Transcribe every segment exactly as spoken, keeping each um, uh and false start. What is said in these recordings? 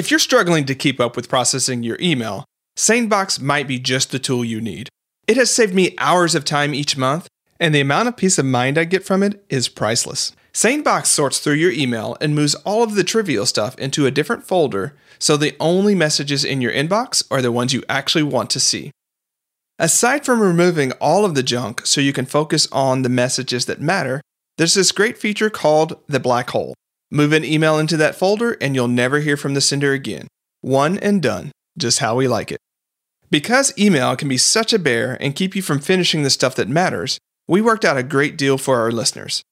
If you're struggling to keep up with processing your email, SaneBox might be just the tool you need. It has saved me hours of time each month, and the amount of peace of mind I get from it is priceless. SaneBox sorts through your email and moves all of the trivial stuff into a different folder, so the only messages in your inbox are the ones you actually want to see. Aside from removing all of the junk so you can focus on the messages that matter, there's this great feature called the black hole. Move an email into that folder and you'll never hear from the sender again. One and done, just how we like it. Because email can be such a bear and keep you from finishing the stuff that matters, we worked out a great deal for our listeners.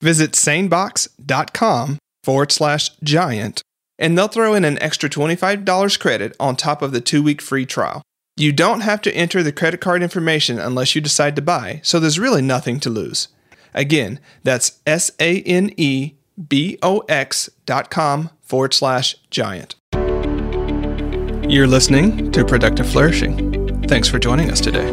Visit sanebox.com forward slash giant, and they'll throw in an extra twenty-five dollars credit on top of the two-week free trial. You don't have to enter the credit card information unless you decide to buy, so there's really nothing to lose. Again, that's S-A-N-E-B-O-X dot com forward slash giant. You're listening to Productive Flourishing. Thanks for joining us today.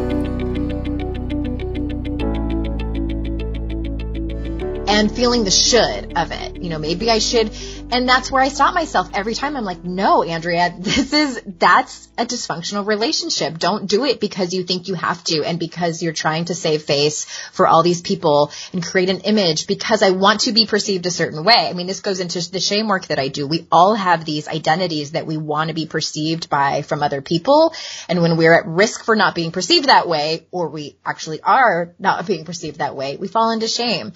And feeling the should of it. You know, maybe I should. And that's where I stop myself every time. I'm like, no, Andrea, this is, that's a dysfunctional relationship. Don't do it because you think you have to and because you're trying to save face for all these people and create an image because I want to be perceived a certain way. I mean, this goes into the shame work that I do. We all have these identities that we want to be perceived by from other people. And when we're at risk for not being perceived that way, or we actually are not being perceived that way, we fall into shame.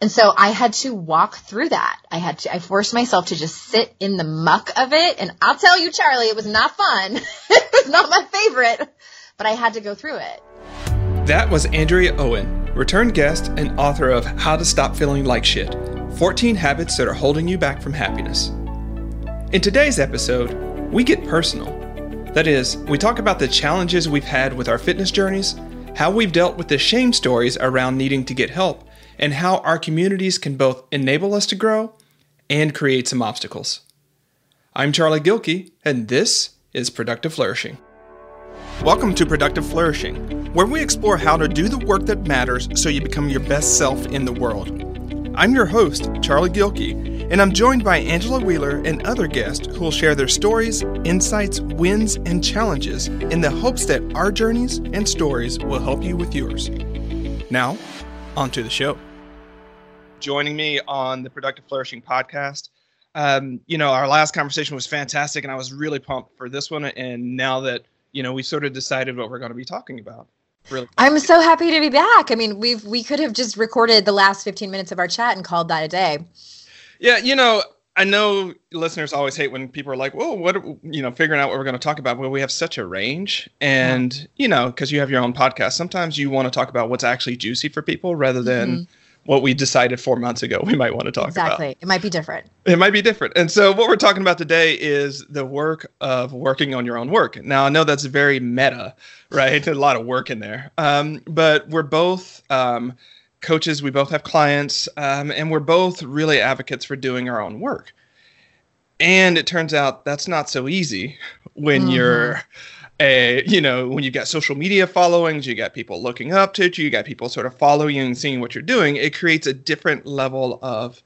And so I had to walk through that. I had to, I forced myself to just sit in the muck of it. And I'll tell you, Charlie, it was not fun. It was not my favorite, but I had to go through it. That was Andrea Owen, return guest and author of How to Stop Feeling Like Shit, fourteen Habits That Are Holding You Back from Happiness. In today's episode, we get personal. That is, we talk about the challenges we've had with our fitness journeys, how we've dealt with the shame stories around needing to get help, and how our communities can both enable us to grow and create some obstacles. I'm Charlie Gilkey, and this is Productive Flourishing. Welcome to Productive Flourishing, where we explore how to do the work that matters so you become your best self in the world. I'm your host, Charlie Gilkey, and I'm joined by Angela Wheeler and other guests who will share their stories, insights, wins, and challenges in the hopes that our journeys and stories will help you with yours. Now, onto the show. Joining me on the Productive Flourishing podcast. Um, you know, our last conversation was fantastic, and I was really pumped for this one. And now that, you know, we sort of decided what we're going to be talking about. Really, I'm so happy to be back. I mean, we've we could have just recorded the last fifteen minutes of our chat and called that a day. Yeah, you know, I know listeners always hate when people are like, "Well, what are, you know, figuring out what we're going to talk about." Well, we have such a range, and yeah. you know, because you have your own podcast, sometimes you want to talk about what's actually juicy for people rather than mm-hmm. what we decided four months ago we might want to talk exactly. about. Exactly, it might be different. It might be different, and so what we're talking about today is the work of working on your own work. Now, I know that's very meta, right? A lot of work in there, um, but we're both. Um, coaches, we both have clients, um, and we're both really advocates for doing our own work. And it turns out that's not so easy when mm-hmm. you're a, you know, when you've got social media followings, you got people looking up to you, you got people sort of following you and seeing what you're doing. It creates a different level of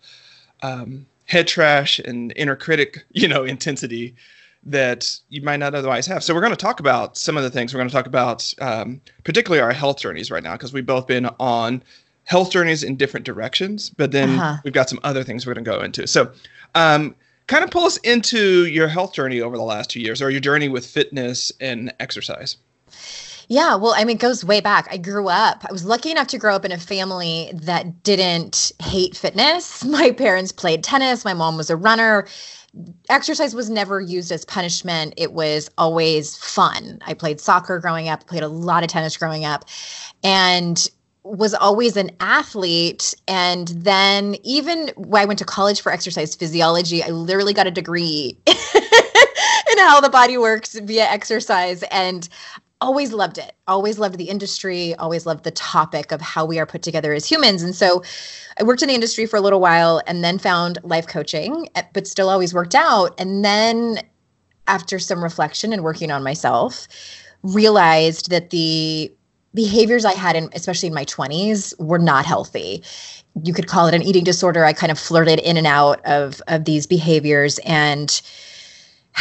um, head trash and inner critic, you know, intensity that you might not otherwise have. So we're going to talk about some of the things. We're going to talk about um, particularly our health journeys right now, because we've both been on health journeys in different directions, but then uh-huh. we've got some other things we're going to go into. So um, kind of pull us into your health journey over the last two years or your journey with fitness and exercise. Yeah. Well, I mean, it goes way back. I grew up, I was lucky enough to grow up in a family that didn't hate fitness. My parents played tennis. My mom was a runner. Exercise was never used as punishment. It was always fun. I played soccer growing up, played a lot of tennis growing up, and was always an athlete. And then even when I went to college for exercise physiology, I literally got a degree in how the body works via exercise, and always loved it, always loved the industry, always loved the topic of how we are put together as humans. And so I worked in the industry for a little while and then found life coaching, but still always worked out. And then after some reflection and working on myself, realized that the behaviors I had, in, especially in my twenties, were not healthy. You could call it an eating disorder. I kind of flirted in and out of, of these behaviors and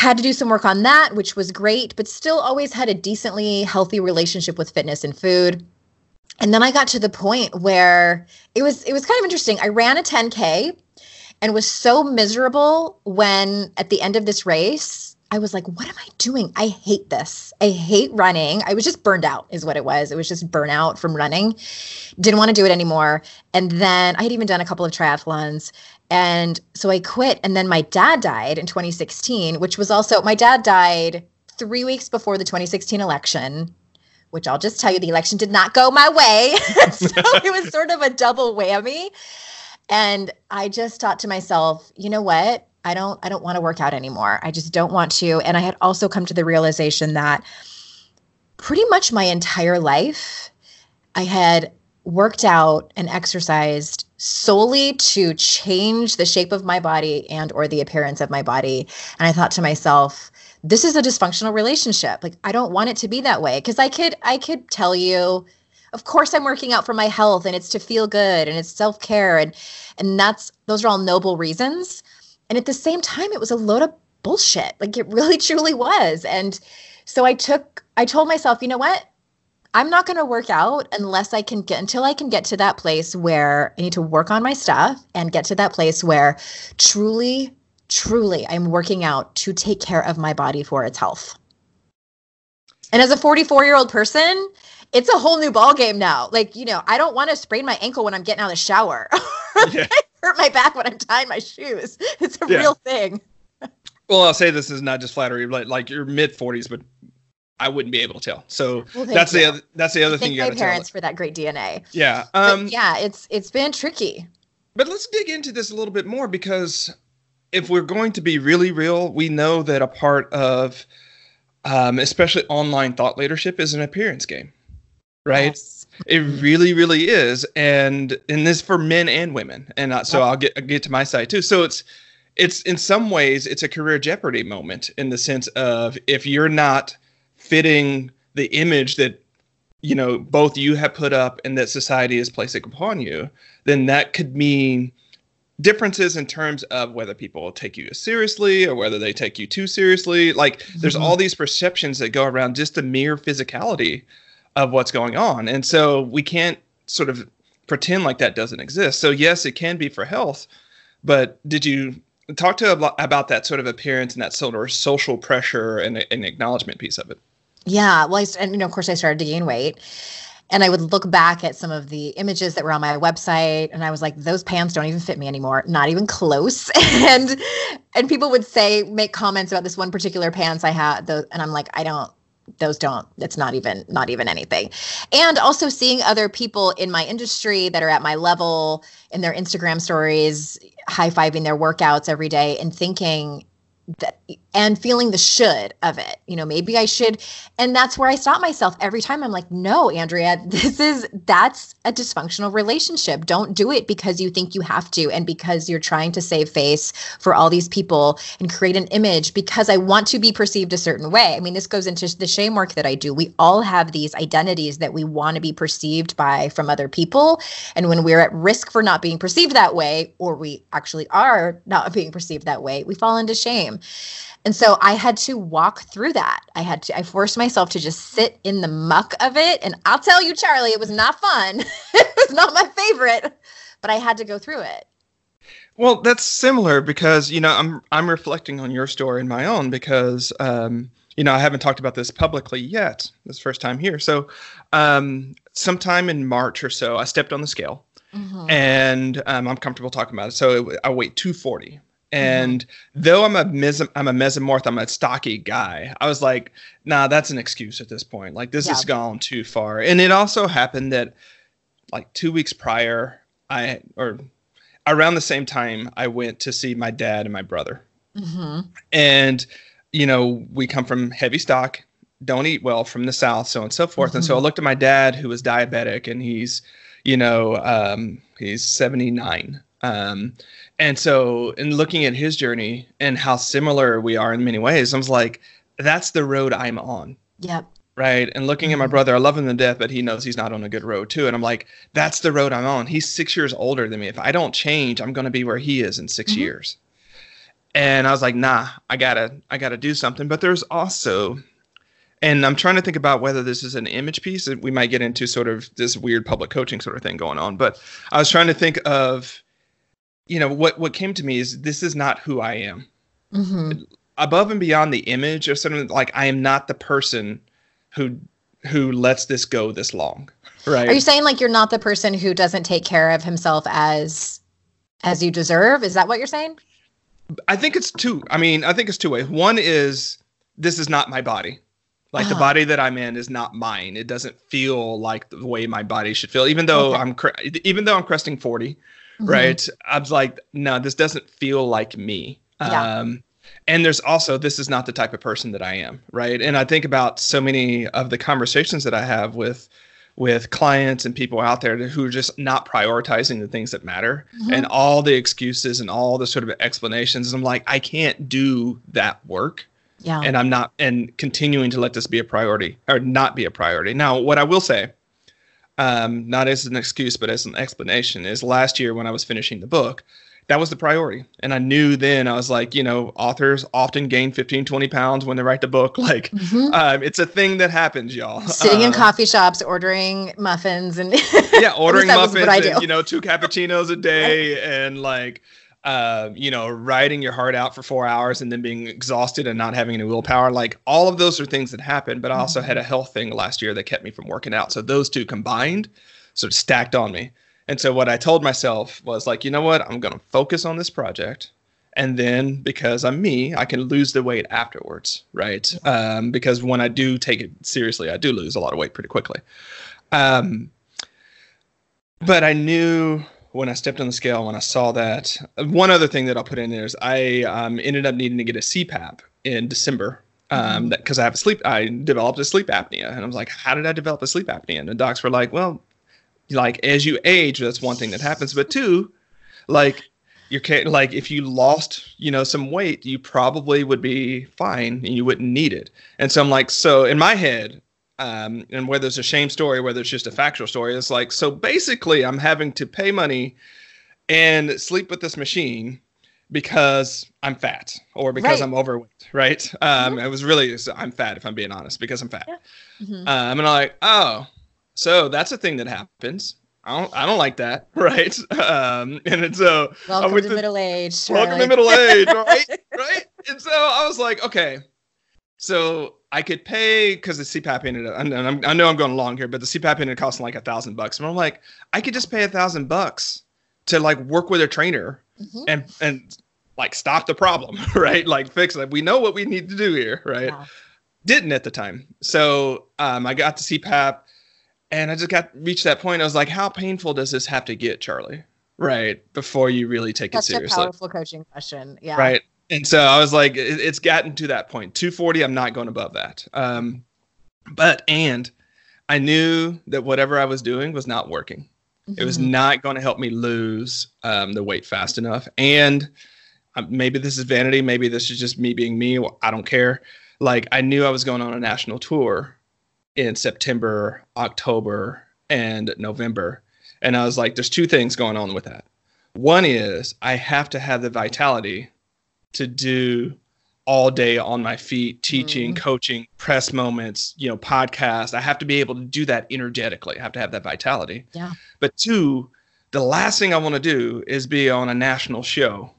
had to do some work on that, which was great, but still always had a decently healthy relationship with fitness and food. And then I got to the point where it was it was kind of interesting. I ran a ten K and was so miserable when at the end of this race, I was like, what am I doing? I hate this. I hate running. I was just burned out is what it was. It was just burnout from running. Didn't want to do it anymore. And then I had even done a couple of triathlons. And so I quit. And then my dad died in twenty sixteen, which was also, my dad died three weeks before the twenty sixteen election, which I'll just tell you, the election did not go my way. So it was sort of a double whammy. And I just thought to myself, you know what? I don't, I don't want to work out anymore. I just don't want to. And I had also come to the realization that pretty much my entire life, I had worked out and exercised solely to change the shape of my body and or the appearance of my body. And I thought to myself, this is a dysfunctional relationship. Like, I don't want it to be that way. Cause I could, I could tell you, of course I'm working out for my health and it's to feel good and it's self-care. And, and that's, those are all noble reasons. And at the same time, it was a load of bullshit. Like, it really truly was. And so I took, I told myself, you know what? I'm not going to work out unless I can get, until I can get to that place where I need to work on my stuff and get to that place where truly Truly, I'm working out to take care of my body for its health. And as a forty-four-year-old person, it's a whole new ballgame now. Like, you know, I don't want to sprain my ankle when I'm getting out of the shower. Yeah. I hurt my back when I'm tying my shoes. It's a yeah. real thing. Well, I'll say this is not just flattery, like, like you're mid forties, but I wouldn't be able to tell. So well, that's you. the other, that's the other I thing you got to tell. Thank my parents for that great D N A. Yeah. Um, yeah, it's it's been tricky. But let's dig into this a little bit more, because if we're going to be really real, we know that a part of, um, especially online thought leadership, is an appearance game, right? Yes. It really, really is. And, and this for men and women. And uh, so I'll get, I'll get to my side too. So it's, it's in some ways it's a career jeopardy moment, in the sense of, if you're not fitting the image that, you know, both you have put up and that society is placing upon you, then that could mean differences in terms of whether people take you seriously or whether they take you too seriously. Like, mm-hmm. there's all these perceptions that go around just the mere physicality of what's going on. And so we can't sort of pretend like that doesn't exist. So yes, it can be for health, but did you talk to ab- about that sort of appearance and that sort of social pressure and, and acknowledgement piece of it? Yeah. Well, I, and you know, of course I started to gain weight. And I would look back at some of the images that were on my website, and I was like, those pants don't even fit me anymore, not even close. and and people would say, make comments about this one particular pants I had, those, and I'm like, I don't, those don't, it's not even, not even anything. And also seeing other people in my industry that are at my level in their Instagram stories, high-fiving their workouts every day and thinking, that, and feeling the should of it, you know, maybe I should. And that's where I stop myself every time. I'm like, no, Andrea, this is, that's a dysfunctional relationship. Don't do it because you think you have to, and because you're trying to save face for all these people and create an image because I want to be perceived a certain way. I mean, this goes into the shame work that I do. We all have these identities that we want to be perceived by from other people. And when we're at risk for not being perceived that way, or we actually are not being perceived that way, we fall into shame. And so I had to walk through that. I had to, I forced myself to just sit in the muck of it. And I'll tell you, Charlie, it was not fun. It was not my favorite, but I had to go through it. Well, that's similar, because, you know, I'm, I'm reflecting on your story and my own, because, um, you know, I haven't talked about this publicly yet. This first time here. So, um, sometime in March or so, I stepped on the scale, mm-hmm. and, um, I'm comfortable talking about it. So it, I weighed two forty. And mm-hmm. though I'm a mes- I'm a mesomorph, I'm a stocky guy, I was like, nah, that's an excuse at this point. Like, this yeah. has gone too far. And it also happened that, like, two weeks prior, I or around the same time, I went to see my dad and my brother. Mm-hmm. And, you know, we come from heavy stock, don't eat well, from the South, so on and so forth. Mm-hmm. And so I looked at my dad, who was diabetic, and he's, you know, um, he's seventy-nine. Um, and so in looking at his journey and how similar we are in many ways, I was like, that's the road I'm on. Yep. Right. And looking at my brother, I love him to death, but he knows he's not on a good road too. And I'm like, that's the road I'm on. He's six years older than me. If I don't change, I'm going to be where he is in six mm-hmm. years. And I was like, nah, I gotta, I gotta do something. But there's also, and I'm trying to think about whether this is an image piece. We might get into sort of this weird public coaching sort of thing going on. But I was trying to think of, you know, what, what came to me is this is not who I am. Mm-hmm. Above and beyond the image of something, like I am not the person who who lets this go this long, right? Are you saying like you're not the person who doesn't take care of himself as as you deserve? Is that what you're saying? I think it's two. I mean, I think it's two ways. One is this is not my body. Like uh-huh. the body that I'm in is not mine. It doesn't feel like the way my body should feel, even though okay. I'm cre- even though I'm cresting forty, mm-hmm. right? I was like, no, this doesn't feel like me. Yeah. Um, and there's also, this is not the type of person that I am, right? And I think about so many of the conversations that I have with with clients and people out there who are just not prioritizing the things that matter, mm-hmm. and all the excuses and all the sort of explanations. And I'm like, I can't do that work. Yeah. And I'm not, and continuing to let this be a priority or not be a priority. Now, what I will say, um, not as an excuse, but as an explanation, is last year when I was finishing the book, that was the priority. And I knew then, I was like, you know, authors often gain fifteen, twenty pounds when they write the book. Like, mm-hmm. um, it's a thing that happens, y'all. Sitting uh, in coffee shops, ordering muffins and yeah, ordering muffins, and, you know, two cappuccinos a day, and like, uh, you know, riding your heart out for four hours and then being exhausted and not having any willpower. Like, all of those are things that happen. But I also mm-hmm. had a health thing last year that kept me from working out. So those two combined sort of stacked on me. And so what I told myself was like, you know what, I'm going to focus on this project. And then because I'm me, I can lose the weight afterwards, right? Um, because when I do take it seriously, I do lose a lot of weight pretty quickly. Um, but I knew when I stepped on the scale, when I saw that. One other thing that I'll put in there is I um, ended up needing to get a C PAP in December. Um, that, 'cause I have a sleep, I developed a sleep apnea. And I was like, how did I develop a sleep apnea? And the docs were like, well, like as you age, that's one thing that happens. But two, like you're like if you lost, you know, some weight, you probably would be fine and you wouldn't need it. And so I'm like, so in my head, um, and whether it's a shame story, whether it's just a factual story, it's like, so basically I'm having to pay money and sleep with this machine because I'm fat or because right. I'm overweight, right? Um, mm-hmm. It was really I'm fat if I'm being honest because I'm fat. Yeah. Mm-hmm. Um, and I'm like, oh. So that's a thing that happens. I don't, I don't like that, right? Um, and so welcome I went to the, middle age. Welcome to middle age, right? Right. And so I was like, okay, so I could pay because the C PAP ended up. I know I'm, I know I'm going along here, but the C PAP ended up costing like a thousand bucks, and I'm like, I could just pay a thousand bucks to like work with a trainer mm-hmm. and and like stop the problem, right? Like fix it. We know what we need to do here, right? Yeah. Didn't at the time, so um, I got the C PAP. And I just got reached that point. I was like, how painful does this have to get, Charlie? Right. Before you really take That's it seriously. That's a powerful coaching question. Yeah. Right. And so I was like, it, it's gotten to that point. two forty, I'm not going above that. Um, but, and I knew that whatever I was doing was not working. Mm-hmm. It was not going to help me lose um, the weight fast enough. And uh, maybe this is vanity. Maybe this is just me being me. Well, I don't care. Like I knew I was going on a national tour in September, October, and November. And I was like, there's two things going on with that. One is I have to have the vitality to do all day on my feet, teaching, mm-hmm. coaching, press moments, you know, podcast. I have to be able to do that energetically. I have to have that vitality. Yeah. But two, the last thing I want to do is be on a national show,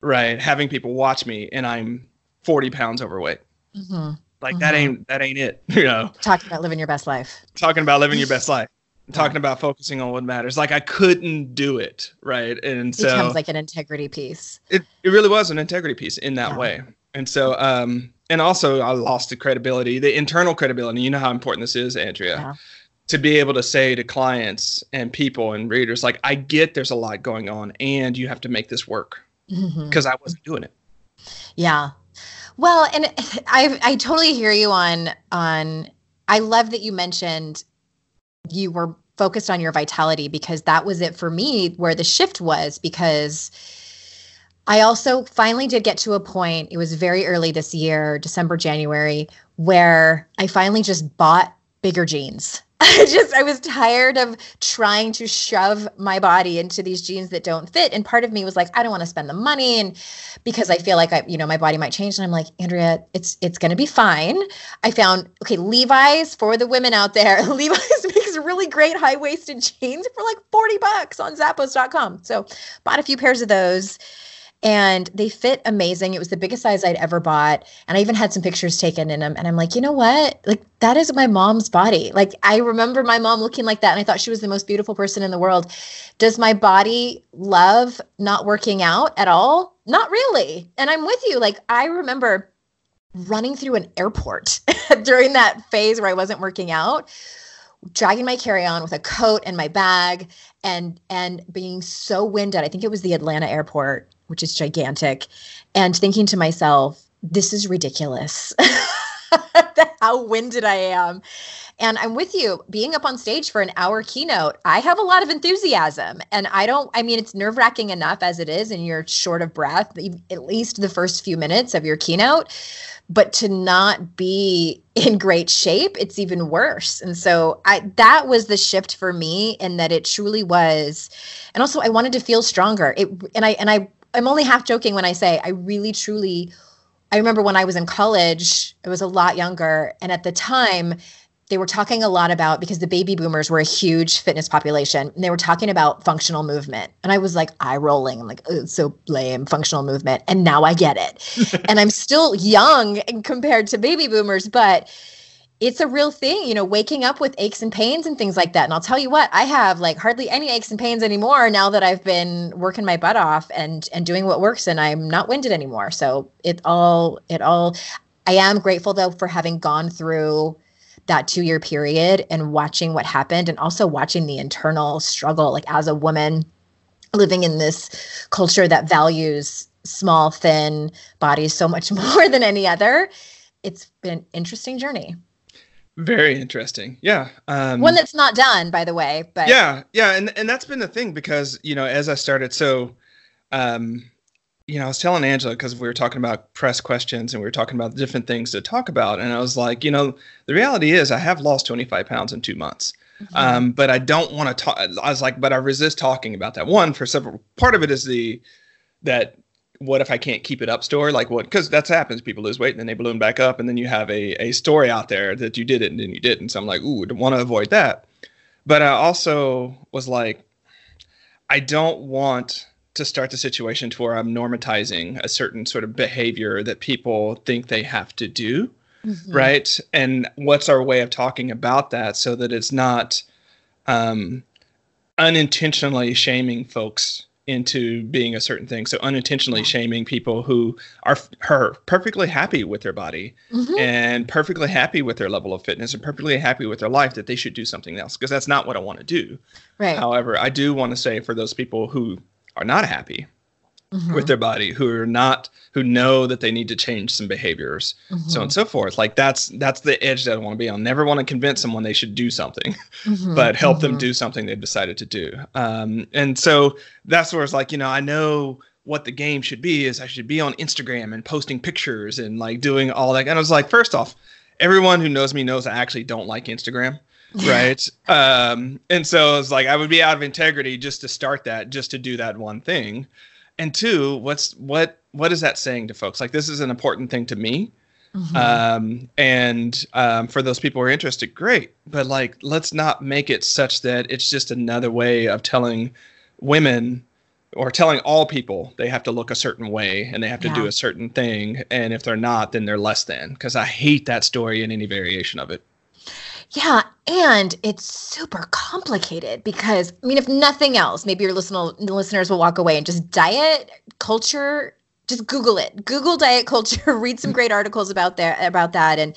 right? Having people watch me and I'm forty pounds overweight. Mm-hmm. Like mm-hmm. that ain't, that ain't it, you know, talking about living your best life, talking about living your best life, talking yeah. about focusing on what matters. Like I couldn't do it. Right. And so it becomes like an integrity piece. It it really was an integrity piece in that yeah. way. And so, um, and also I lost the credibility, the internal credibility, you know how important this is, Andrea, yeah. to be able to say to clients and people and readers, like, I get there's a lot going on and you have to make this work because mm-hmm. I wasn't doing it. Yeah. Well, and I I totally hear you on, on, I love that you mentioned you were focused on your vitality because that was it for me where the shift was, because I also finally did get to a point, it was very early this year, December, January, where I finally just bought bigger jeans I just, I was tired of trying to shove my body into these jeans that don't fit. And part of me was like, I don't want to spend the money. And because I feel like I, you know, my body might change. And I'm like, Andrea, it's, it's going to be fine. I found, okay, Levi's for the women out there. Levi's makes really great high-waisted jeans for like forty bucks on Zappos dot com. So bought a few pairs of those and they fit amazing. It was the biggest size I'd ever bought. And I even had some pictures taken in them. And I'm like, you know what? Like, that is my mom's body. Like, I remember my mom looking like that. And I thought she was the most beautiful person in the world. Does my body love not working out at all? Not really. And I'm with you. Like, I remember running through an airport during that phase where I wasn't working out, dragging my carry-on with a coat and my bag and, and being so winded. I think it was the Atlanta airport, which is gigantic, and thinking to myself, this is ridiculous, how winded I am. And I'm with you, being up on stage for an hour keynote, I have a lot of enthusiasm. And I don't, I mean, it's nerve-wracking enough as it is, and you're short of breath, at least the first few minutes of your keynote. But to not be in great shape, it's even worse. And so I, that was the shift for me, in that it truly was. And also I wanted to feel stronger. It, and I, and I, I'm only half joking when I say I really, truly, I remember when I was in college, I was a lot younger. And at the time they were talking a lot about, because the baby boomers were a huge fitness population, and they were talking about functional movement. And I was like eye rolling. I'm like, oh, it's so lame, functional movement. And now I get it. And I'm still young and compared to baby boomers, but it's a real thing, you know, waking up with aches and pains and things like that. And I'll tell you what, I have like hardly any aches and pains anymore now that I've been working my butt off and and doing what works, and I'm not winded anymore. So it all, it all, I am grateful though for having gone through that two year period and watching what happened, and also watching the internal struggle, like as a woman living in this culture that values small, thin bodies so much more than any other. It's been an interesting journey. Very interesting. Yeah. Um, One that's not done, by the way. But yeah. Yeah. And, and that's been the thing, because, you know, as I started, so, um, you know, I was telling Angela, because we were talking about press questions and we were talking about different things to talk about. And I was like, you know, the reality is I have lost twenty-five pounds in two months. Mm-hmm. Um, but I don't want to talk. I was like, but I resist talking about that. One, for several, part of it is the, that, what if I can't keep it up story? Like what? Because that happens. People lose weight and then they balloon back up, and then you have a a story out there that you did it and then you didn't. So I'm like, ooh, I want to avoid that. But I also was like, I don't want to start the situation to where I'm normatizing a certain sort of behavior that people think they have to do, mm-hmm. right? And what's our way of talking about that so that it's not um, unintentionally shaming folks into being a certain thing. So unintentionally shaming people who are her perfectly happy with their body mm-hmm. and perfectly happy with their level of fitness and perfectly happy with their life, that they should do something else, because that's not what I want to do. Right. However, I do want to say, for those people who are not happy mm-hmm. with their body, who are not, who know that they need to change some behaviors, mm-hmm. so on and so forth. Like that's, that's the edge that I want to be on. Never want to convince someone they should do something, mm-hmm. but help mm-hmm. them do something they've decided to do. Um, and so that's where it's like, you know, I know what the game should be is I should be on Instagram and posting pictures and like doing all that. And I was like, first off, everyone who knows me knows I actually don't like Instagram. Right. Um, and so it's like, I would be out of integrity just to start that, just to do that one thing. And two, what's what what is that saying to folks? Like, this is an important thing to me. Mm-hmm. Um, and um, for those people who are interested, great. But like, let's not make it such that it's just another way of telling women or telling all people they have to look a certain way and they have to yeah. do a certain thing. And if they're not, then they're less than, because I hate that story and any variation of it. Yeah. And it's super complicated because, I mean, if nothing else, maybe your listener, listeners will walk away and just diet culture, just Google it, Google diet culture, read some great articles about there about that. And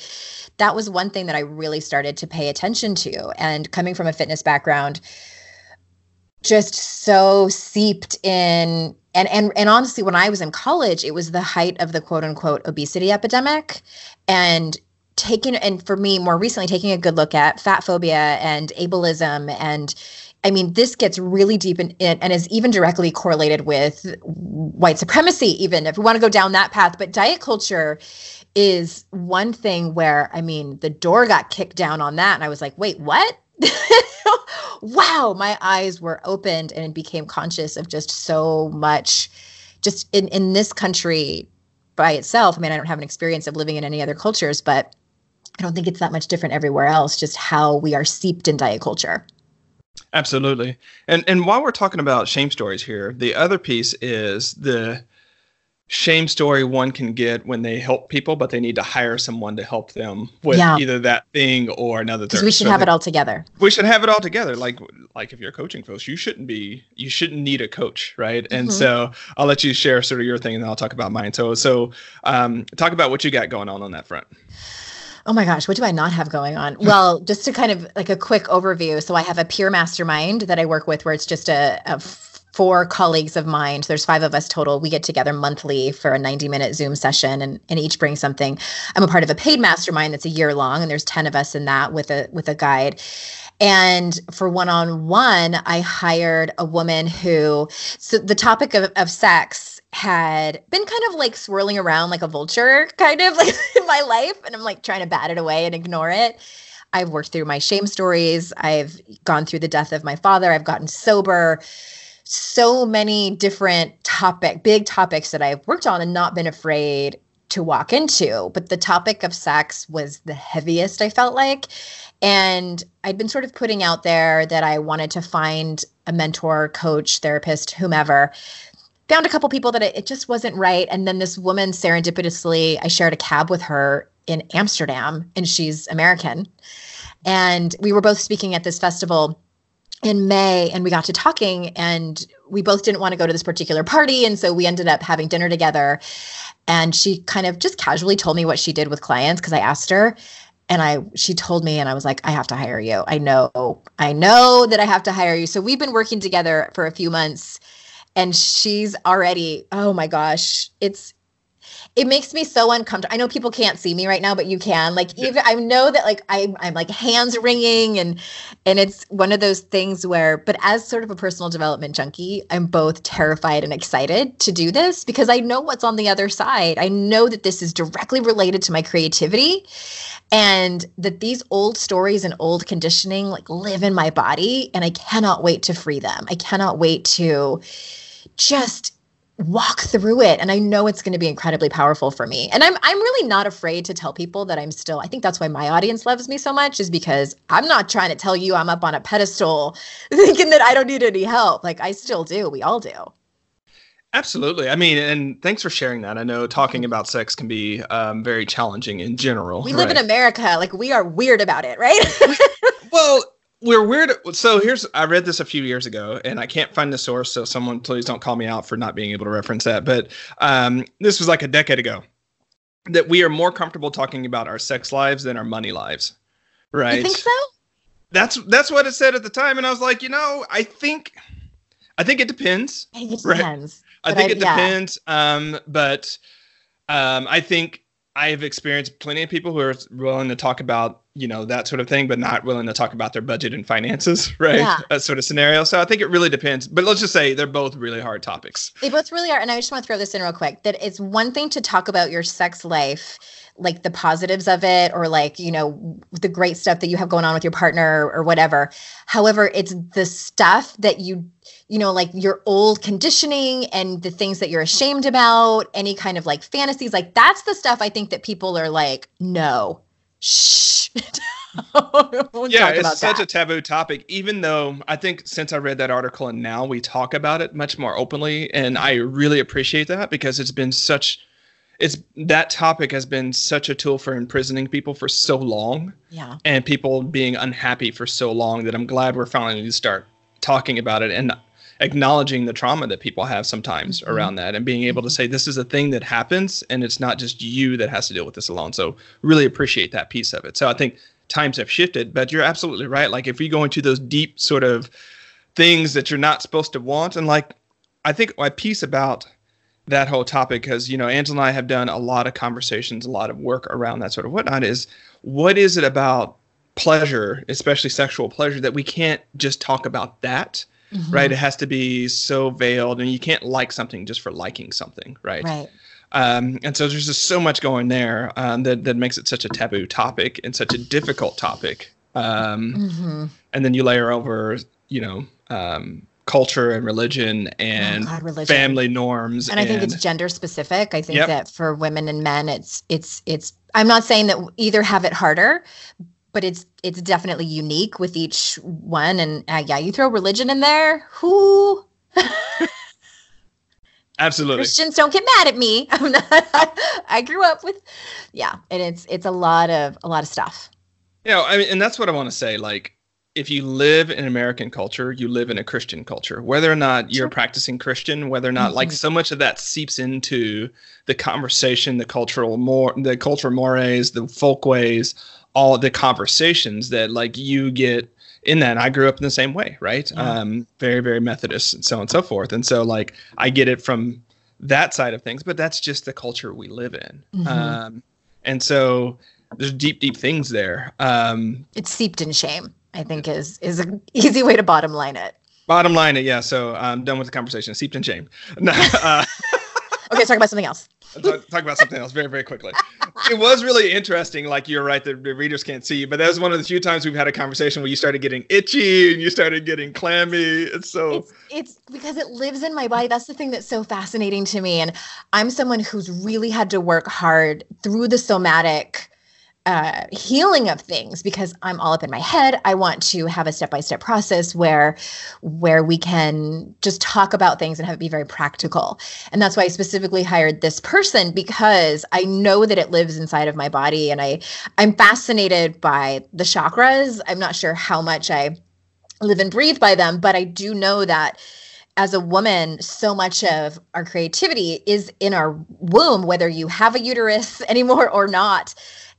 that was one thing that I really started to pay attention to. And coming from a fitness background, just so seeped in. And, and, and honestly, when I was in college, it was the height of the quote unquote obesity epidemic. And taking, and for me more recently, taking a good look at fat phobia and ableism. And I mean, this gets really deep in, in and is even directly correlated with white supremacy, even if we want to go down that path. But diet culture is one thing where, I mean, the door got kicked down on that. And I was like, wait, what? wow, my eyes were opened and became conscious of just so much, just in, in this country by itself. I mean, I don't have an experience of living in any other cultures, but I don't think it's that much different everywhere else, just how we are seeped in diet culture. Absolutely. And and while we're talking about shame stories here, the other piece is the shame story one can get when they help people, but they need to hire someone to help them with yeah. either that thing or another thing. We should so have they, it all together. We should have it all together. Like, like if you're coaching folks, you shouldn't be, you shouldn't need a coach. Right. Mm-hmm. And so I'll let you share sort of your thing and then I'll talk about mine. So, so, um, talk about what you got going on on that front. Oh my gosh, what do I not have going on? Well, just to kind of like a quick overview. So I have a peer mastermind that I work with where it's just a, a four colleagues of mine. There's five of us total. We get together monthly for a ninety minute Zoom session and, and each brings something. I'm a part of a paid mastermind that's a year long and there's ten of us in that with a with a guide. And for one-on-one, I hired a woman who, so the topic of, of sex had been kind of like swirling around like a vulture kind of like in my life. And I'm like trying to bat it away and ignore it. I've worked through my shame stories. I've gone through the death of my father. I've gotten sober. So many different topic, big topics that I've worked on and not been afraid to walk into. But the topic of sex was the heaviest, I felt like. And I'd been sort of putting out there that I wanted to find a mentor, coach, therapist, whomever. Found a couple people that it, it just wasn't right. And then this woman serendipitously, I shared a cab with her in Amsterdam, and she's American. And we were both speaking at this festival in May, and we got to talking, and we both didn't want to go to this particular party. And so we ended up having dinner together. And she kind of just casually told me what she did with clients because I asked her. And I, she told me, and I was like, I have to hire you. I know, I know that I have to hire you. So we've been working together for a few months, and she's already, oh my gosh, it's, it makes me so uncomfortable. I know people can't see me right now, but you can. Like, even I know that, like, I'm, I'm like hands wringing, and and it's one of those things where. But as sort of a personal development junkie, I'm both terrified and excited to do this because I know what's on the other side. I know that this is directly related to my creativity, and that these old stories and old conditioning like live in my body, and I cannot wait to free them. I cannot wait to just walk through it. And I know it's going to be incredibly powerful for me. And I'm I'm really not afraid to tell people that I'm still, I think that's why my audience loves me so much, is because I'm not trying to tell you I'm up on a pedestal thinking that I don't need any help. Like, I still do. We all do. Absolutely. I mean, and thanks for sharing that. I know talking about sex can be um, very challenging in general. We live right? in America. Like, we are weird about it, right? Well, we're weird. So here's, I read this a few years ago and I can't find the source. So someone please don't call me out for not being able to reference that. But um, this was like a decade ago that we are more comfortable talking about our sex lives than our money lives. Right. You think so? That's, that's what it said at the time. And I was like, you know, I think, I think it depends. I think it right? depends. I think I, it yeah. depends. Um, but um, I think, I've experienced plenty of people who are willing to talk about, you know, that sort of thing, but not willing to talk about their budget and finances, right? Yeah. That sort of scenario. So I think it really depends. But let's just say they're both really hard topics. They both really are. And I just want to throw this in real quick, that it's one thing to talk about your sex life, like the positives of it, or like, you know, the great stuff that you have going on with your partner or whatever. However, it's the stuff that you you know, like your old conditioning and the things that you're ashamed about, any kind of like fantasies, like that's the stuff I think that people are like, no, shh. Yeah, it's such a taboo topic, even though I think since I read that article and now we talk about it much more openly. And I really appreciate that because it's been such, it's that topic has been such a tool for imprisoning people for so long. Yeah. And people being unhappy for so long that I'm glad we're finally going to start talking about it and acknowledging the trauma that people have sometimes mm-hmm. around that, and being able to say this is a thing that happens and it's not just you that has to deal with this alone. So really appreciate that piece of it. So I think times have shifted, but you're absolutely right. Like if you go into those deep sort of things that you're not supposed to want, and like I think my piece about that whole topic, because, you know, Angela and I have done a lot of conversations, a lot of work around that sort of whatnot, is what is it about pleasure, especially sexual pleasure, that we can't just talk about that, mm-hmm. right? It has to be so veiled, and you can't like something just for liking something, right? Right. Um, and so there's just so much going there um, that that makes it such a taboo topic and such a difficult topic Um, mm-hmm. And then you layer over, you know, um, culture and religion and oh God, religion. family norms. And, and I think it's gender specific. I think yep. that for women and men, it's, it's, it's, I'm not saying that either have it harder, but it's, it's definitely unique with each one. And uh, yeah, you throw religion in there. Who? Absolutely. Christians, don't get mad at me. I'm not, I grew up with, yeah. And it's, it's a lot of, a lot of stuff. Yeah. You know, I mean, and that's what I want to say. Like, if you live in American culture, you live in a Christian culture, whether or not you're practicing Christian, whether or not mm-hmm. like so much of that seeps into the conversation, the cultural more, the cultural mores, the folkways, all of the conversations that like you get in that. And I grew up in the same way, right? Yeah. Um, very, very Methodist and so on and so forth. And so like, I get it from that side of things, but that's just the culture we live in. Mm-hmm. Um, and so there's deep, deep things there. Um, it's seeped in shame. I think is is an easy way to bottom line it. Bottom line it, yeah. So I'm um, done with the conversation. Seeped in shame. No, uh, okay, let's talk about something else. talk, talk about something else very, very quickly. It was really interesting. Like, you're right, the, the readers can't see you, but that was one of the few times we've had a conversation where you started getting itchy and you started getting clammy. It's so it's, it's because it lives in my body. That's the thing that's so fascinating to me. And I'm someone who's really had to work hard through the somatic Uh, healing of things because I'm all up in my head. I want to have a step-by-step process where, where we can just talk about things and have it be very practical. And that's why I specifically hired this person, because I know that it lives inside of my body. And I, I'm fascinated by the chakras. I'm not sure how much I live and breathe by them, but I do know that as a woman, so much of our creativity is in our womb, whether you have a uterus anymore or not.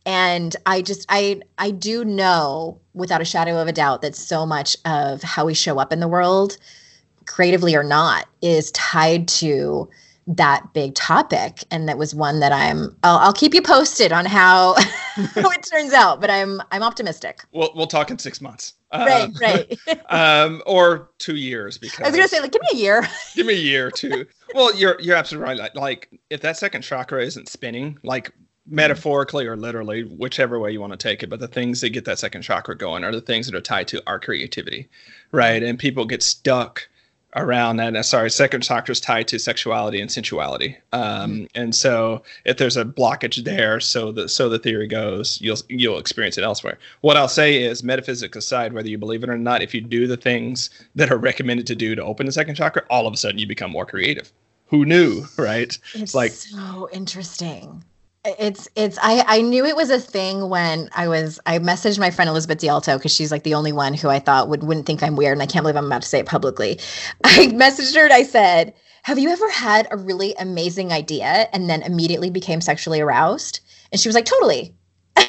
And I just, I, I do know without a shadow of a doubt that so much of how we show up in the world, creatively or not, is tied to that big topic. And that was one that I'm, I'll, I'll keep you posted on how, how it turns out, but I'm, I'm optimistic. We'll, we'll talk in six months. Right, um, right. um, or two years. Because I was going to say, like, give me a year. Give me a year or two. Well, you're, you're absolutely right. Like, like if that second chakra isn't spinning, like, metaphorically or literally, whichever way you want to take it, but the things that get that second chakra going are the things that are tied to our creativity, right? And people get stuck around that. Sorry, second chakra is tied to sexuality and sensuality, um, mm-hmm. and so if there's a blockage there, so the so the theory goes, you'll you'll experience it elsewhere. What I'll say is, metaphysics aside, whether you believe it or not, if you do the things that are recommended to do to open the second chakra, all of a sudden you become more creative. Who knew, right? It's like so interesting. It's, it's, I, I knew it was a thing when I was, I messaged my friend Elizabeth DiAlto, because she's like the only one who I thought would, wouldn't think I'm weird. And I can't believe I'm about to say it publicly. I messaged her and I said, have you ever had a really amazing idea and then immediately became sexually aroused? And she was like, totally. I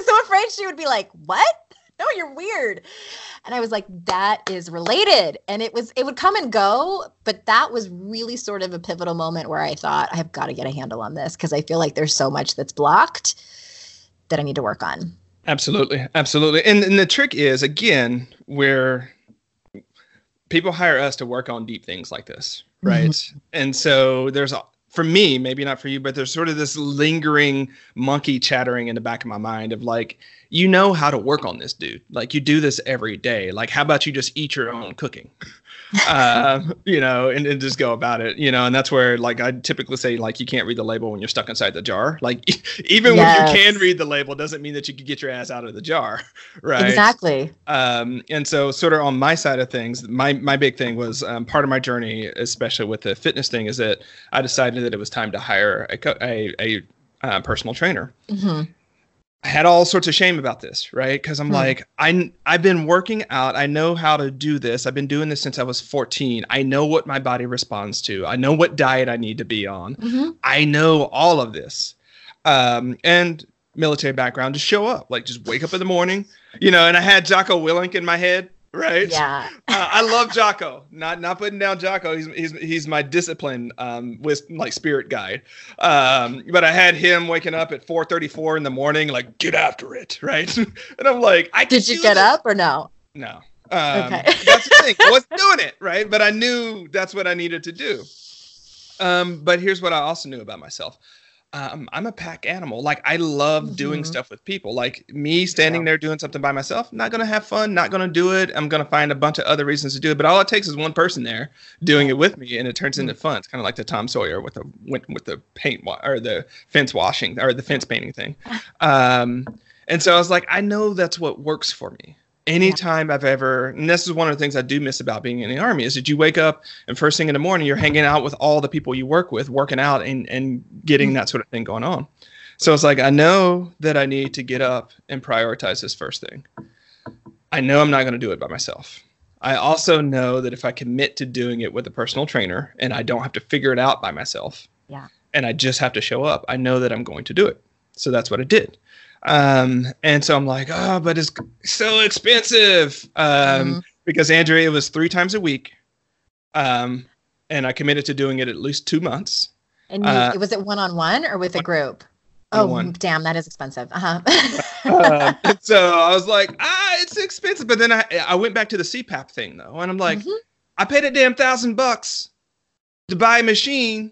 was so afraid she would be like, what? No, you're weird. And I was like, that is related. And it was, it would come and go, but that was really sort of a pivotal moment where I thought, I've got to get a handle on this, because I feel like there's so much that's blocked that I need to work on. Absolutely. Absolutely. And, and the trick is, again, where people hire us to work on deep things like this, right? Mm-hmm. And so there's a, for me, maybe not for you, but there's sort of this lingering monkey chattering in the back of my mind of like, you know how to work on this, dude. Like, you do this every day. Like, how about you just eat your own cooking, uh, you know, and, and just go about it, you know? And that's where, like, I typically say, like, you can't read the label when you're stuck inside the jar. Like, even yes. when you can read the label doesn't mean that you can get your ass out of the jar, right? Exactly. Um, and so sort of on my side of things, my, my big thing was um, part of my journey, especially with the fitness thing, is that I decided that it was time to hire a, co- a, a uh, personal trainer. Mm-hmm. I had all sorts of shame about this, right? Because I'm hmm. like, I, I've been working out. I know how to do this. I've been doing this since I was fourteen. I know what my body responds to. I know what diet I need to be on. Mm-hmm. I know all of this. Um, and military background, just show up. Like, just wake up in the morning, you know, and I had Jocko Willink in my head, right? Yeah. uh, I love Jocko. Not not putting down Jocko. He's he's he's my discipline um with like spirit guide. Um, but I had him waking up at four thirty-four in the morning, like, get after it, right? And I'm like, I did you get this. Up or no? No. Um, okay. That's the thing. I wasn't doing it, right? But I knew that's what I needed to do. Um, but here's what I also knew about myself. um, I'm a pack animal. Like, I love mm-hmm. doing stuff with people. Like, me standing yeah. there doing something by myself, not going to have fun, not going to do it. I'm going to find a bunch of other reasons to do it. But all it takes is one person there doing it with me, and it turns mm-hmm. into fun. It's kind of like the Tom Sawyer with the with the paint wa- or the fence washing or the fence painting thing. Um, and so I was like, I know that's what works for me. Anytime yeah. I've ever, and this is one of the things I do miss about being in the Army, is that you wake up and first thing in the morning, you're hanging out with all the people you work with, working out and, and getting mm-hmm. that sort of thing going on. So it's like, I know that I need to get up and prioritize this first thing. I know I'm not going to do it by myself. I also know that if I commit to doing it with a personal trainer and I don't have to figure it out by myself yeah. and I just have to show up, I know that I'm going to do it. So that's what I did. Um, and so I'm like, oh, but it's so expensive. Um, mm-hmm. because Andrea, it was three times a week. Um, and I committed to doing it at least two months. And uh, you, was it one-on-one or with one, a group? One-on-one. Oh, damn, that is expensive. Uh-huh. uh, and so I was like, ah, it's expensive. But then I, I went back to the C PAP thing though. And I'm like, mm-hmm. I paid a damn thousand bucks to buy a machine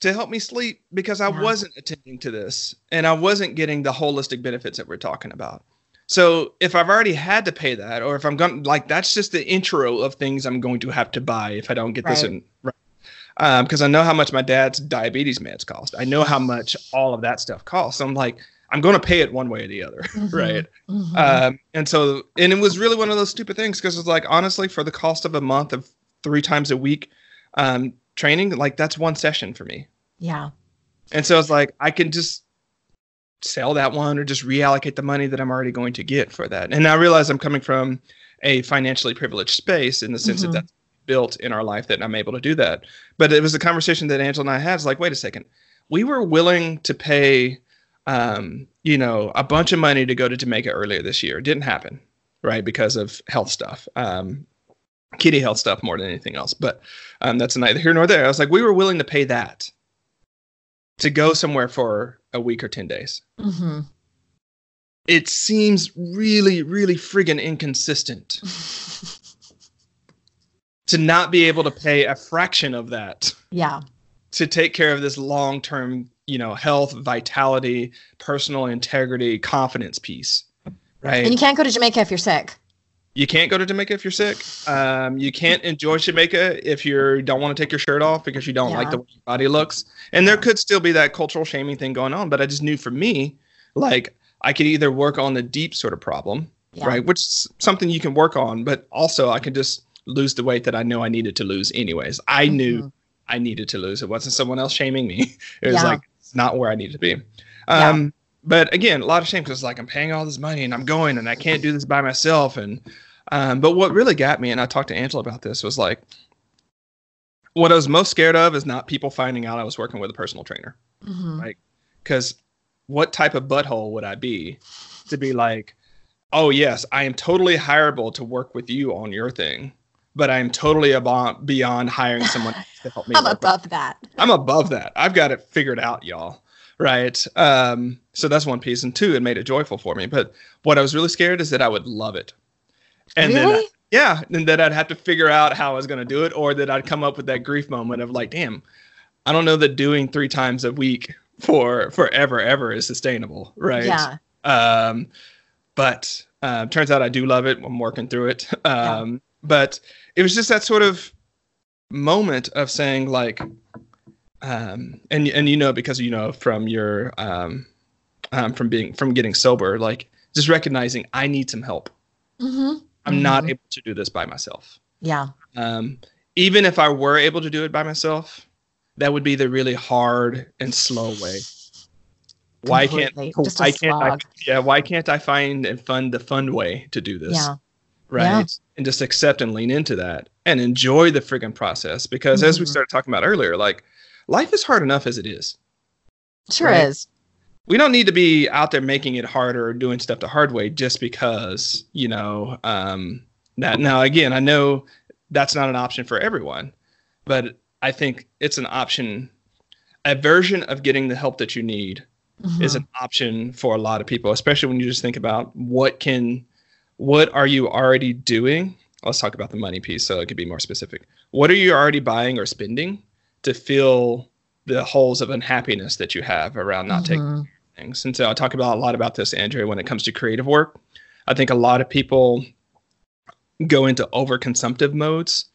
to help me sleep because I yeah. wasn't attending to this and I wasn't getting the holistic benefits that we're talking about. So if I've already had to pay that, or if I'm going to, like, that's just the intro of things I'm going to have to buy if I don't get right. this in right. Um, because I know how much my dad's diabetes meds cost. I know how much all of that stuff costs. So I'm like, I'm going to pay it one way or the other. Mm-hmm. right. Mm-hmm. Um, and so, and it was really one of those stupid things because it's like, honestly, for the cost of a month of three times a week, um, training, like that's one session for me. Yeah. And so it's like, I can just sell that one or just reallocate the money that I'm already going to get for that. And I realize I'm coming from a financially privileged space in the sense mm-hmm. that that's built in our life that I'm able to do that. But it was a conversation that Angela and I had. It's like, wait a second, we were willing to pay, um, you know, a bunch of money to go to Jamaica earlier this year. It didn't happen, right? Because of health stuff. Um, kitty health stuff more than anything else, but um, that's neither here nor there. I was like, we were willing to pay that to go somewhere for a week or ten days. Mm-hmm. It seems really, really friggin' inconsistent to not be able to pay a fraction of that. Yeah. To take care of this long-term, you know, health, vitality, personal integrity, confidence piece. Right. And you can't go to Jamaica if you're sick. You can't go to Jamaica if you're sick. Um, you can't enjoy Jamaica if you don't want to take your shirt off because you don't yeah. like the way your body looks. And there could still be that cultural shaming thing going on. But I just knew for me, like, I could either work on the deep sort of problem, yeah. right, which is something you can work on. But also I could just lose the weight that I know I needed to lose anyways. I mm-hmm. knew I needed to lose. It wasn't someone else shaming me. It was yeah. like, it's not where I needed to be. Um, yeah. But again, a lot of shame because like I'm paying all this money and I'm going and I can't do this by myself. And um, but what really got me, and I talked to Angela about this, was like what I was most scared of is not people finding out I was working with a personal trainer. Mm-hmm. Like, because what type of butthole would I be to be like, oh, yes, I am totally hireable to work with you on your thing, but I'm totally ab- beyond hiring someone to help me. I'm above with. that. I'm above that. I've got it figured out, y'all. Right. Um, so that's one piece. And two, it made it joyful for me. But what I was really scared is that I would love it. And really? then, I, yeah, and that I'd have to figure out how I was going to do it, or that I'd come up with that grief moment of like, damn, I don't know that doing three times a week for forever, ever is sustainable. Right. Yeah. Um, but uh, turns out I do love it. I'm working through it. Um, yeah. But it was just that sort of moment of saying like, Um, and, and, you know, because, you know, from your, um, um, from being, from getting sober, like just recognizing I need some help. Mm-hmm. I'm mm-hmm. not able to do this by myself. Yeah. Um, even if I were able to do it by myself, that would be the really hard and slow way. Why Completely. can't, just why can't I, yeah. Why can't I find and fund the fun way to do this? Yeah. Right. Yeah. And just accept and lean into that and enjoy the friggin' process. Because mm-hmm. as we started talking about earlier, like, life is hard enough as it is. Sure right? is. We don't need to be out there making it harder or doing stuff the hard way just because, you know, um, that. Now, again, I know that's not an option for everyone, but I think it's an option. A version of getting the help that you need mm-hmm. is an option for a lot of people, especially when you just think about what can, what are you already doing? Let's talk about the money piece so it could be more specific. What are you already buying or spending to feel the holes of unhappiness that you have around not mm-hmm. taking things. And so I talk about a lot about this, Andrea, when it comes to creative work. I think a lot of people go into overconsumptive modes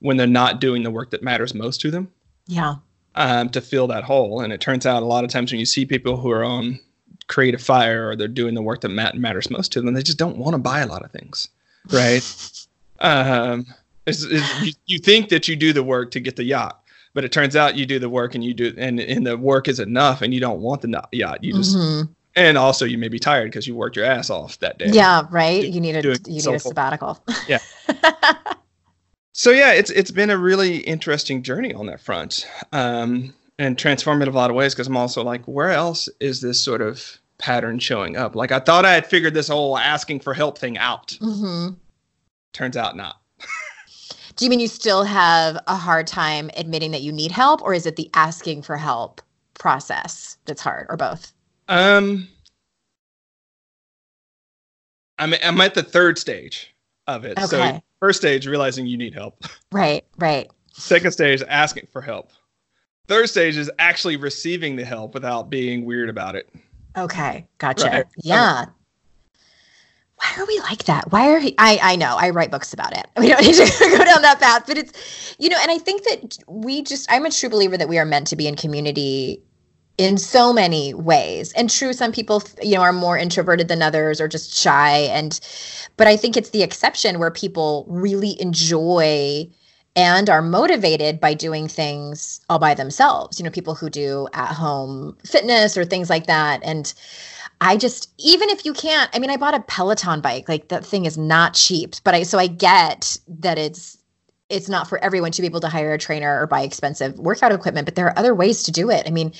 when they're not doing the work that matters most to them. Yeah. Um, to fill that hole. And it turns out a lot of times when you see people who are on creative fire or they're doing the work that mat- matters most to them, they just don't want to buy a lot of things. Right. um, it's, it's, you, you think that you do the work to get the yacht, but it turns out you do the work and you do, and, and the work is enough and you don't want the yacht. You just, mm-hmm. and also you may be tired because you worked your ass off that day. Yeah. Right. Do, you need a, you need a sabbatical. Yeah. So yeah, it's, it's been a really interesting journey on that front. Um, and transformative in a lot of ways, because I'm also like, where else is this sort of pattern showing up? Like, I thought I had figured this whole asking for help thing out. Mm-hmm. Turns out not. Do you mean you still have a hard time admitting that you need help, or is it the asking for help process that's hard, or both? Um, I'm, I'm at the third stage of it. Okay. So first stage, realizing you need help. Right, right. Second stage, asking for help. Third stage is actually receiving the help without being weird about it. Okay. Gotcha. Right? Yeah. Okay. Why are we like that? Why are he, I, I know I write books about it. We don't need to go down that path, but it's, you know, and I think that we just, I'm a true believer that we are meant to be in community in so many ways. And true, some people, you know, are more introverted than others or just shy. And, but I think it's the exception where people really enjoy and are motivated by doing things all by themselves, you know, people who do at-home fitness or things like that. And I just, even if you can't, I mean, I bought a Peloton bike, like that thing is not cheap, but I, so I get that it's, it's not for everyone to be able to hire a trainer or buy expensive workout equipment, but there are other ways to do it. I mean,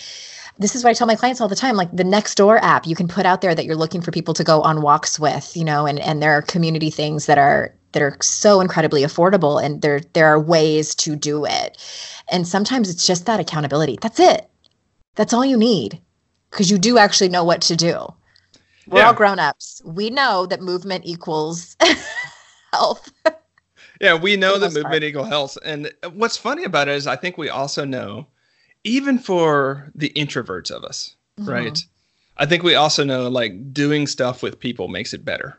this is what I tell my clients all the time, like the Nextdoor app you can put out there that you're looking for people to go on walks with, you know, and, and there are community things that are, that are so incredibly affordable, and there, there are ways to do it. And sometimes it's just that accountability. That's it. That's all you need. Cause you do actually know what to do. We're yeah. all grown-ups. We know that movement equals health. Yeah. We know that movement equals health. And what's funny about it is I think we also know, even for the introverts of us, mm-hmm. right? I think we also know like doing stuff with people makes it better.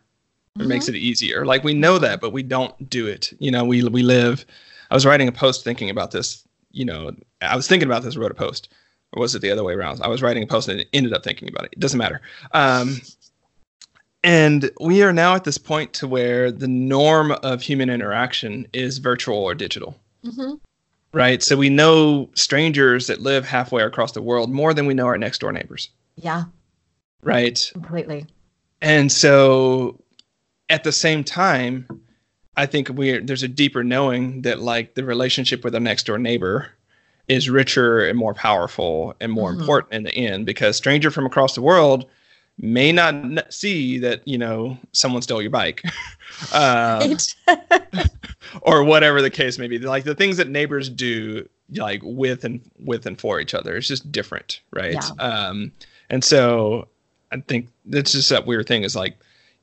It mm-hmm. makes it easier. Like we know that, but we don't do it. You know, we, we live, I was writing a post thinking about this, you know, I was thinking about this, wrote a post, or was it the other way around? I was writing a post and ended up thinking about it. It doesn't matter. Um, and we are now at this point to where the norm of human interaction is virtual or digital, mm-hmm. right? So we know strangers that live halfway across the world more than we know our next door neighbors. Yeah. Right. Completely. And so at the same time, I think we there's a deeper knowing that like the relationship with our next door neighbor is richer and more powerful and more mm-hmm. important in the end, because stranger from across the world may not n- see that, you know, someone stole your bike um, or whatever the case may be. Like the things that neighbors do like with and with and for each other, it's just different. Right. Yeah. Um, and so I think that's just that weird thing is like,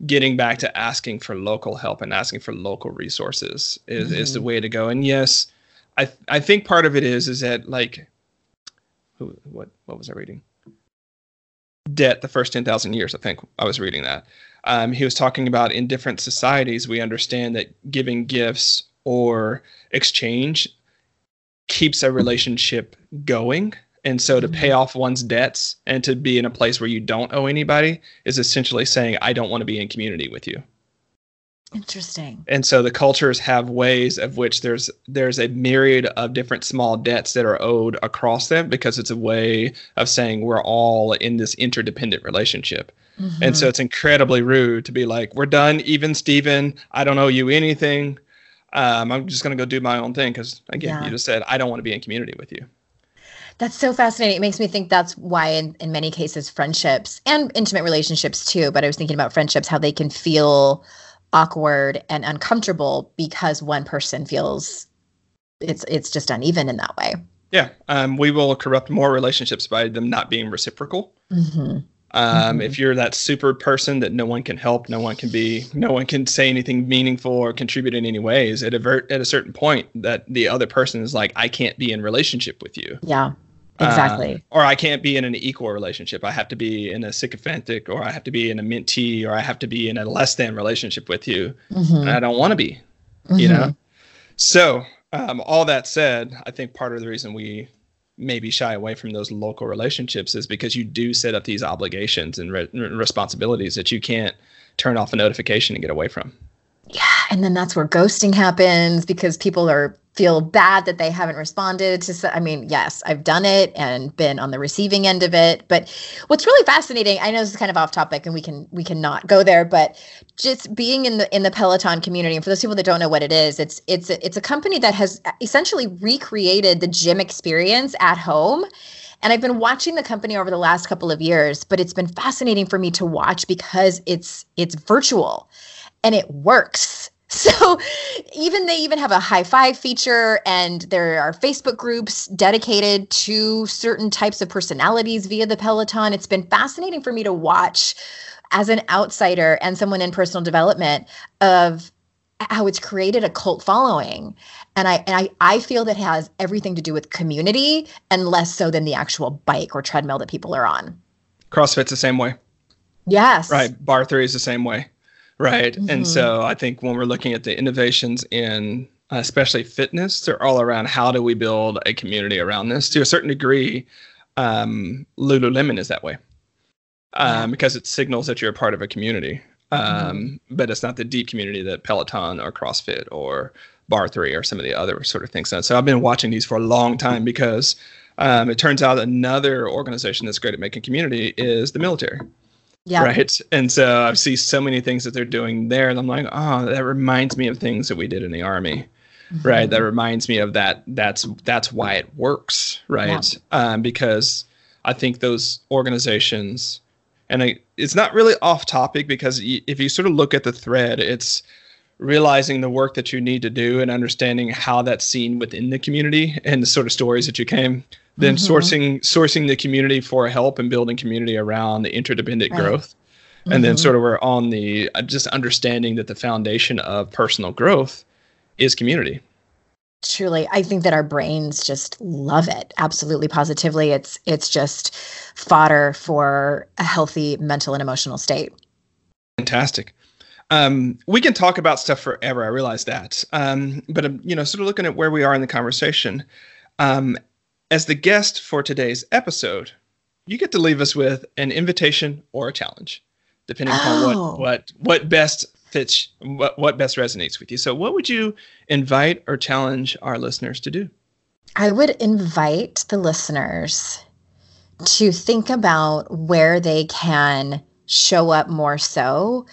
getting back to asking for local help and asking for local resources is, mm-hmm. is the way to go. And yes, I th- I think part of it is is that like, who what what was I reading? Debt, the first ten thousand years. I think I was reading that. Um, he was talking about in different societies, we understand that giving gifts or exchange keeps a relationship going. And so to pay off one's debts and to be in a place where you don't owe anybody is essentially saying, I don't want to be in community with you. Interesting. And so the cultures have ways of which there's there's a myriad of different small debts that are owed across them, because it's a way of saying we're all in this interdependent relationship. Mm-hmm. And so it's incredibly rude to be like, we're done, even Steven, I don't owe you anything. Um, I'm just going to go do my own thing, because, again, yeah. you just said, I don't want to be in community with you. That's so fascinating. It makes me think that's why in, in many cases, friendships and intimate relationships too, but I was thinking about friendships, how they can feel awkward and uncomfortable because one person feels it's it's just uneven in that way. Yeah. Um, we will corrupt more relationships by them not being reciprocal. Mm-hmm. Um, mm-hmm. If you're that super person that no one can help, no one can be, no one can say anything meaningful or contribute in any ways, at a, ver- at a certain point that the other person is like, I can't be in relationship with you. Yeah. Exactly. Uh, or I can't be in an equal relationship. I have to be in a sycophantic, or I have to be in a mentee, or I have to be in a less than relationship with you. Mm-hmm. And I don't want to be, mm-hmm. you know? So um, all that said, I think part of the reason we maybe shy away from those local relationships is because you do set up these obligations and re- responsibilities that you can't turn off a notification and get away from. Yeah. And then that's where ghosting happens, because people are feel bad that they haven't responded to. I mean, yes, I've done it and been on the receiving end of it. But what's really fascinating, I know this is kind of off topic and we can, we cannot go there, but just being in the, in the Peloton community, and for those people that don't know what it is, it's, it's, a, it's a company that has essentially recreated the gym experience at home. And I've been watching the company over the last couple of years, but it's been fascinating for me to watch because it's, it's virtual and it works. So even they even have a high five feature, and there are Facebook groups dedicated to certain types of personalities via the Peloton. It's been fascinating for me to watch as an outsider and someone in personal development of how it's created a cult following. And I and I, I feel that has everything to do with community and less so than the actual bike or treadmill that people are on. CrossFit's the same way. Yes. Right. Bar three is the same way. Right. Mm-hmm. And so I think when we're looking at the innovations in uh, especially fitness, they're all around how do we build a community around this? To a certain degree, um, Lululemon is that way um, yeah. because it signals that you're a part of a community, um, mm-hmm. but it's not the deep community that Peloton or CrossFit or Bar three or some of the other sort of things. So I've been watching these for a long time because um, it turns out another organization that's great at making community is the military. Yeah. Right. And so I see so many things that they're doing there. And I'm like, oh, that reminds me of things that we did in the Army. Mm-hmm. Right. That reminds me of that. That's that's why it works. Right. Yeah. Um, because I think those organizations, and I, it's not really off topic, because y- if you sort of look at the thread, it's realizing the work that you need to do and understanding how that's seen within the community and the sort of stories that you came. Then mm-hmm. sourcing sourcing the community for help and building community around the interdependent right. growth. And mm-hmm. then sort of we're on the uh, just understanding that the foundation of personal growth is community. Truly. I think that our brains just love it. Absolutely. Positively. It's, it's just fodder for a healthy mental and emotional state. Fantastic. Um, we can talk about stuff forever. I realize that. Um, but, um, you know, sort of looking at where we are in the conversation, um, as the guest for today's episode, you get to leave us with an invitation or a challenge, depending oh. upon what, what what best fits, what, what best resonates with you. So what would you invite or challenge our listeners to do? I would invite the listeners to think about where they can show up more so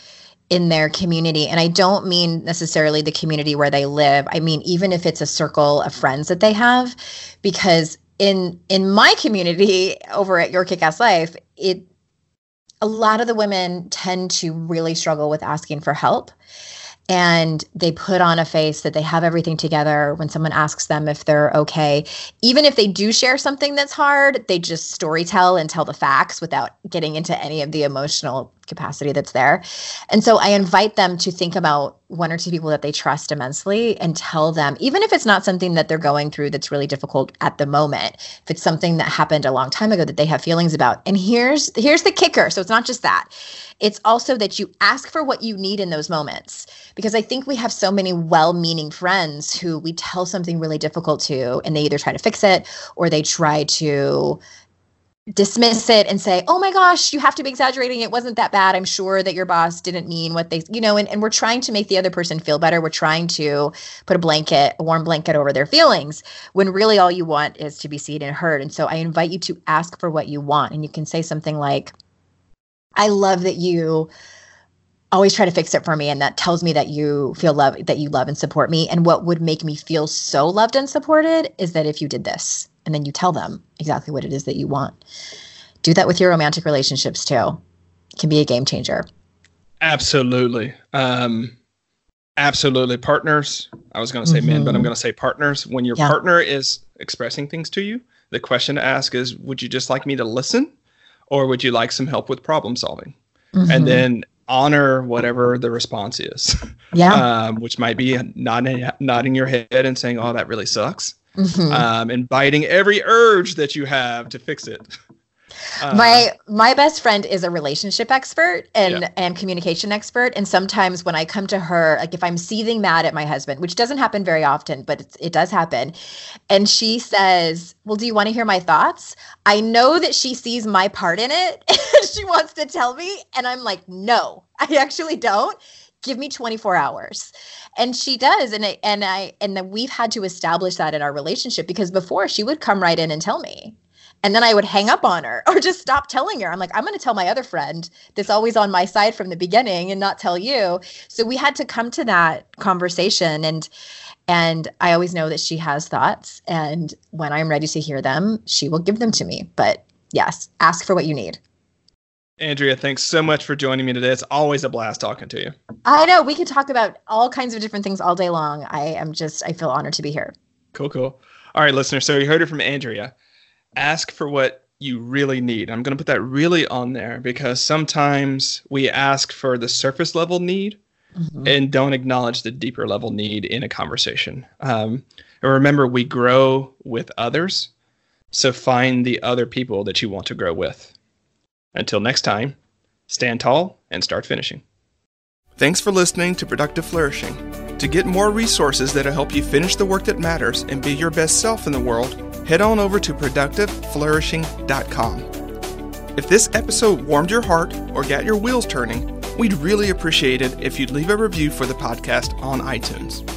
in their community. And I don't mean necessarily the community where they live. I mean, even if it's a circle of friends that they have, because In in my community over at Your Kick-Ass Life, it a lot of the women tend to really struggle with asking for help. And they put on a face that they have everything together when someone asks them if they're okay. Even if they do share something that's hard, they just story tell and tell the facts without getting into any of the emotional capacity that's there. And so I invite them to think about one or two people that they trust immensely and tell them, even if it's not something that they're going through that's really difficult at the moment, if it's something that happened a long time ago that they have feelings about. And here's here's the kicker. So it's not just that. It's also that you ask for what you need in those moments, because I think we have so many well-meaning friends who we tell something really difficult to, and they either try to fix it or they try to dismiss it and say, oh my gosh, you have to be exaggerating. It wasn't that bad. I'm sure that your boss didn't mean what they, you know, and, and we're trying to make the other person feel better. We're trying to put a blanket, a warm blanket over their feelings, when really all you want is to be seen and heard. And so I invite you to ask for what you want. And you can say something like, I love that you always try to fix it for me, and that tells me that you feel love, that you love and support me. And what would make me feel so loved and supported is that if you did this. And then you tell them exactly what it is that you want. Do that with your romantic relationships too. It can be a game changer. Absolutely. Um, absolutely. Partners. I was going to say mm-hmm. men, but I'm going to say partners. When your yeah. partner is expressing things to you, the question to ask is, would you just like me to listen? Or would you like some help with problem solving? Mm-hmm. And then honor whatever the response is. Yeah. Um, which might be nodding, nodding your head and saying, oh, that really sucks. mm-hmm. um, and biting every urge that you have to fix it. Uh, my my best friend is a relationship expert and, yeah. and communication expert. And sometimes when I come to her, like if I'm seething mad at my husband, which doesn't happen very often, but it, it does happen. And she says, well, do you want to hear my thoughts? I know that she sees my part in it. She wants to tell me. And I'm like, no, I actually don't. Give me twenty-four hours. And she does. And I, and I, and then we've had to establish that in our relationship, because before she would come right in and tell me. And then I would hang up on her or just stop telling her. I'm like, I'm going to tell my other friend that's always on my side from the beginning and not tell you. So we had to come to that conversation. And and I always know that she has thoughts. And when I'm ready to hear them, she will give them to me. But yes, ask for what you need. Andrea, thanks so much for joining me today. It's always a blast talking to you. I know. We could talk about all kinds of different things all day long. I am just, I feel honored to be here. Cool, cool. All right, listeners. So you heard it from Andrea. Ask for what you really need. I'm going to put that really on there, because sometimes we ask for the surface level need mm-hmm. and don't acknowledge the deeper level need in a conversation. Um, and remember, we grow with others. So find the other people that you want to grow with. Until next time, stand tall and start finishing. Thanks for listening to Productive Flourishing. To get more resources that'll help you finish the work that matters and be your best self in the world, head on over to productive flourishing dot com. If this episode warmed your heart or got your wheels turning, we'd really appreciate it if you'd leave a review for the podcast on iTunes.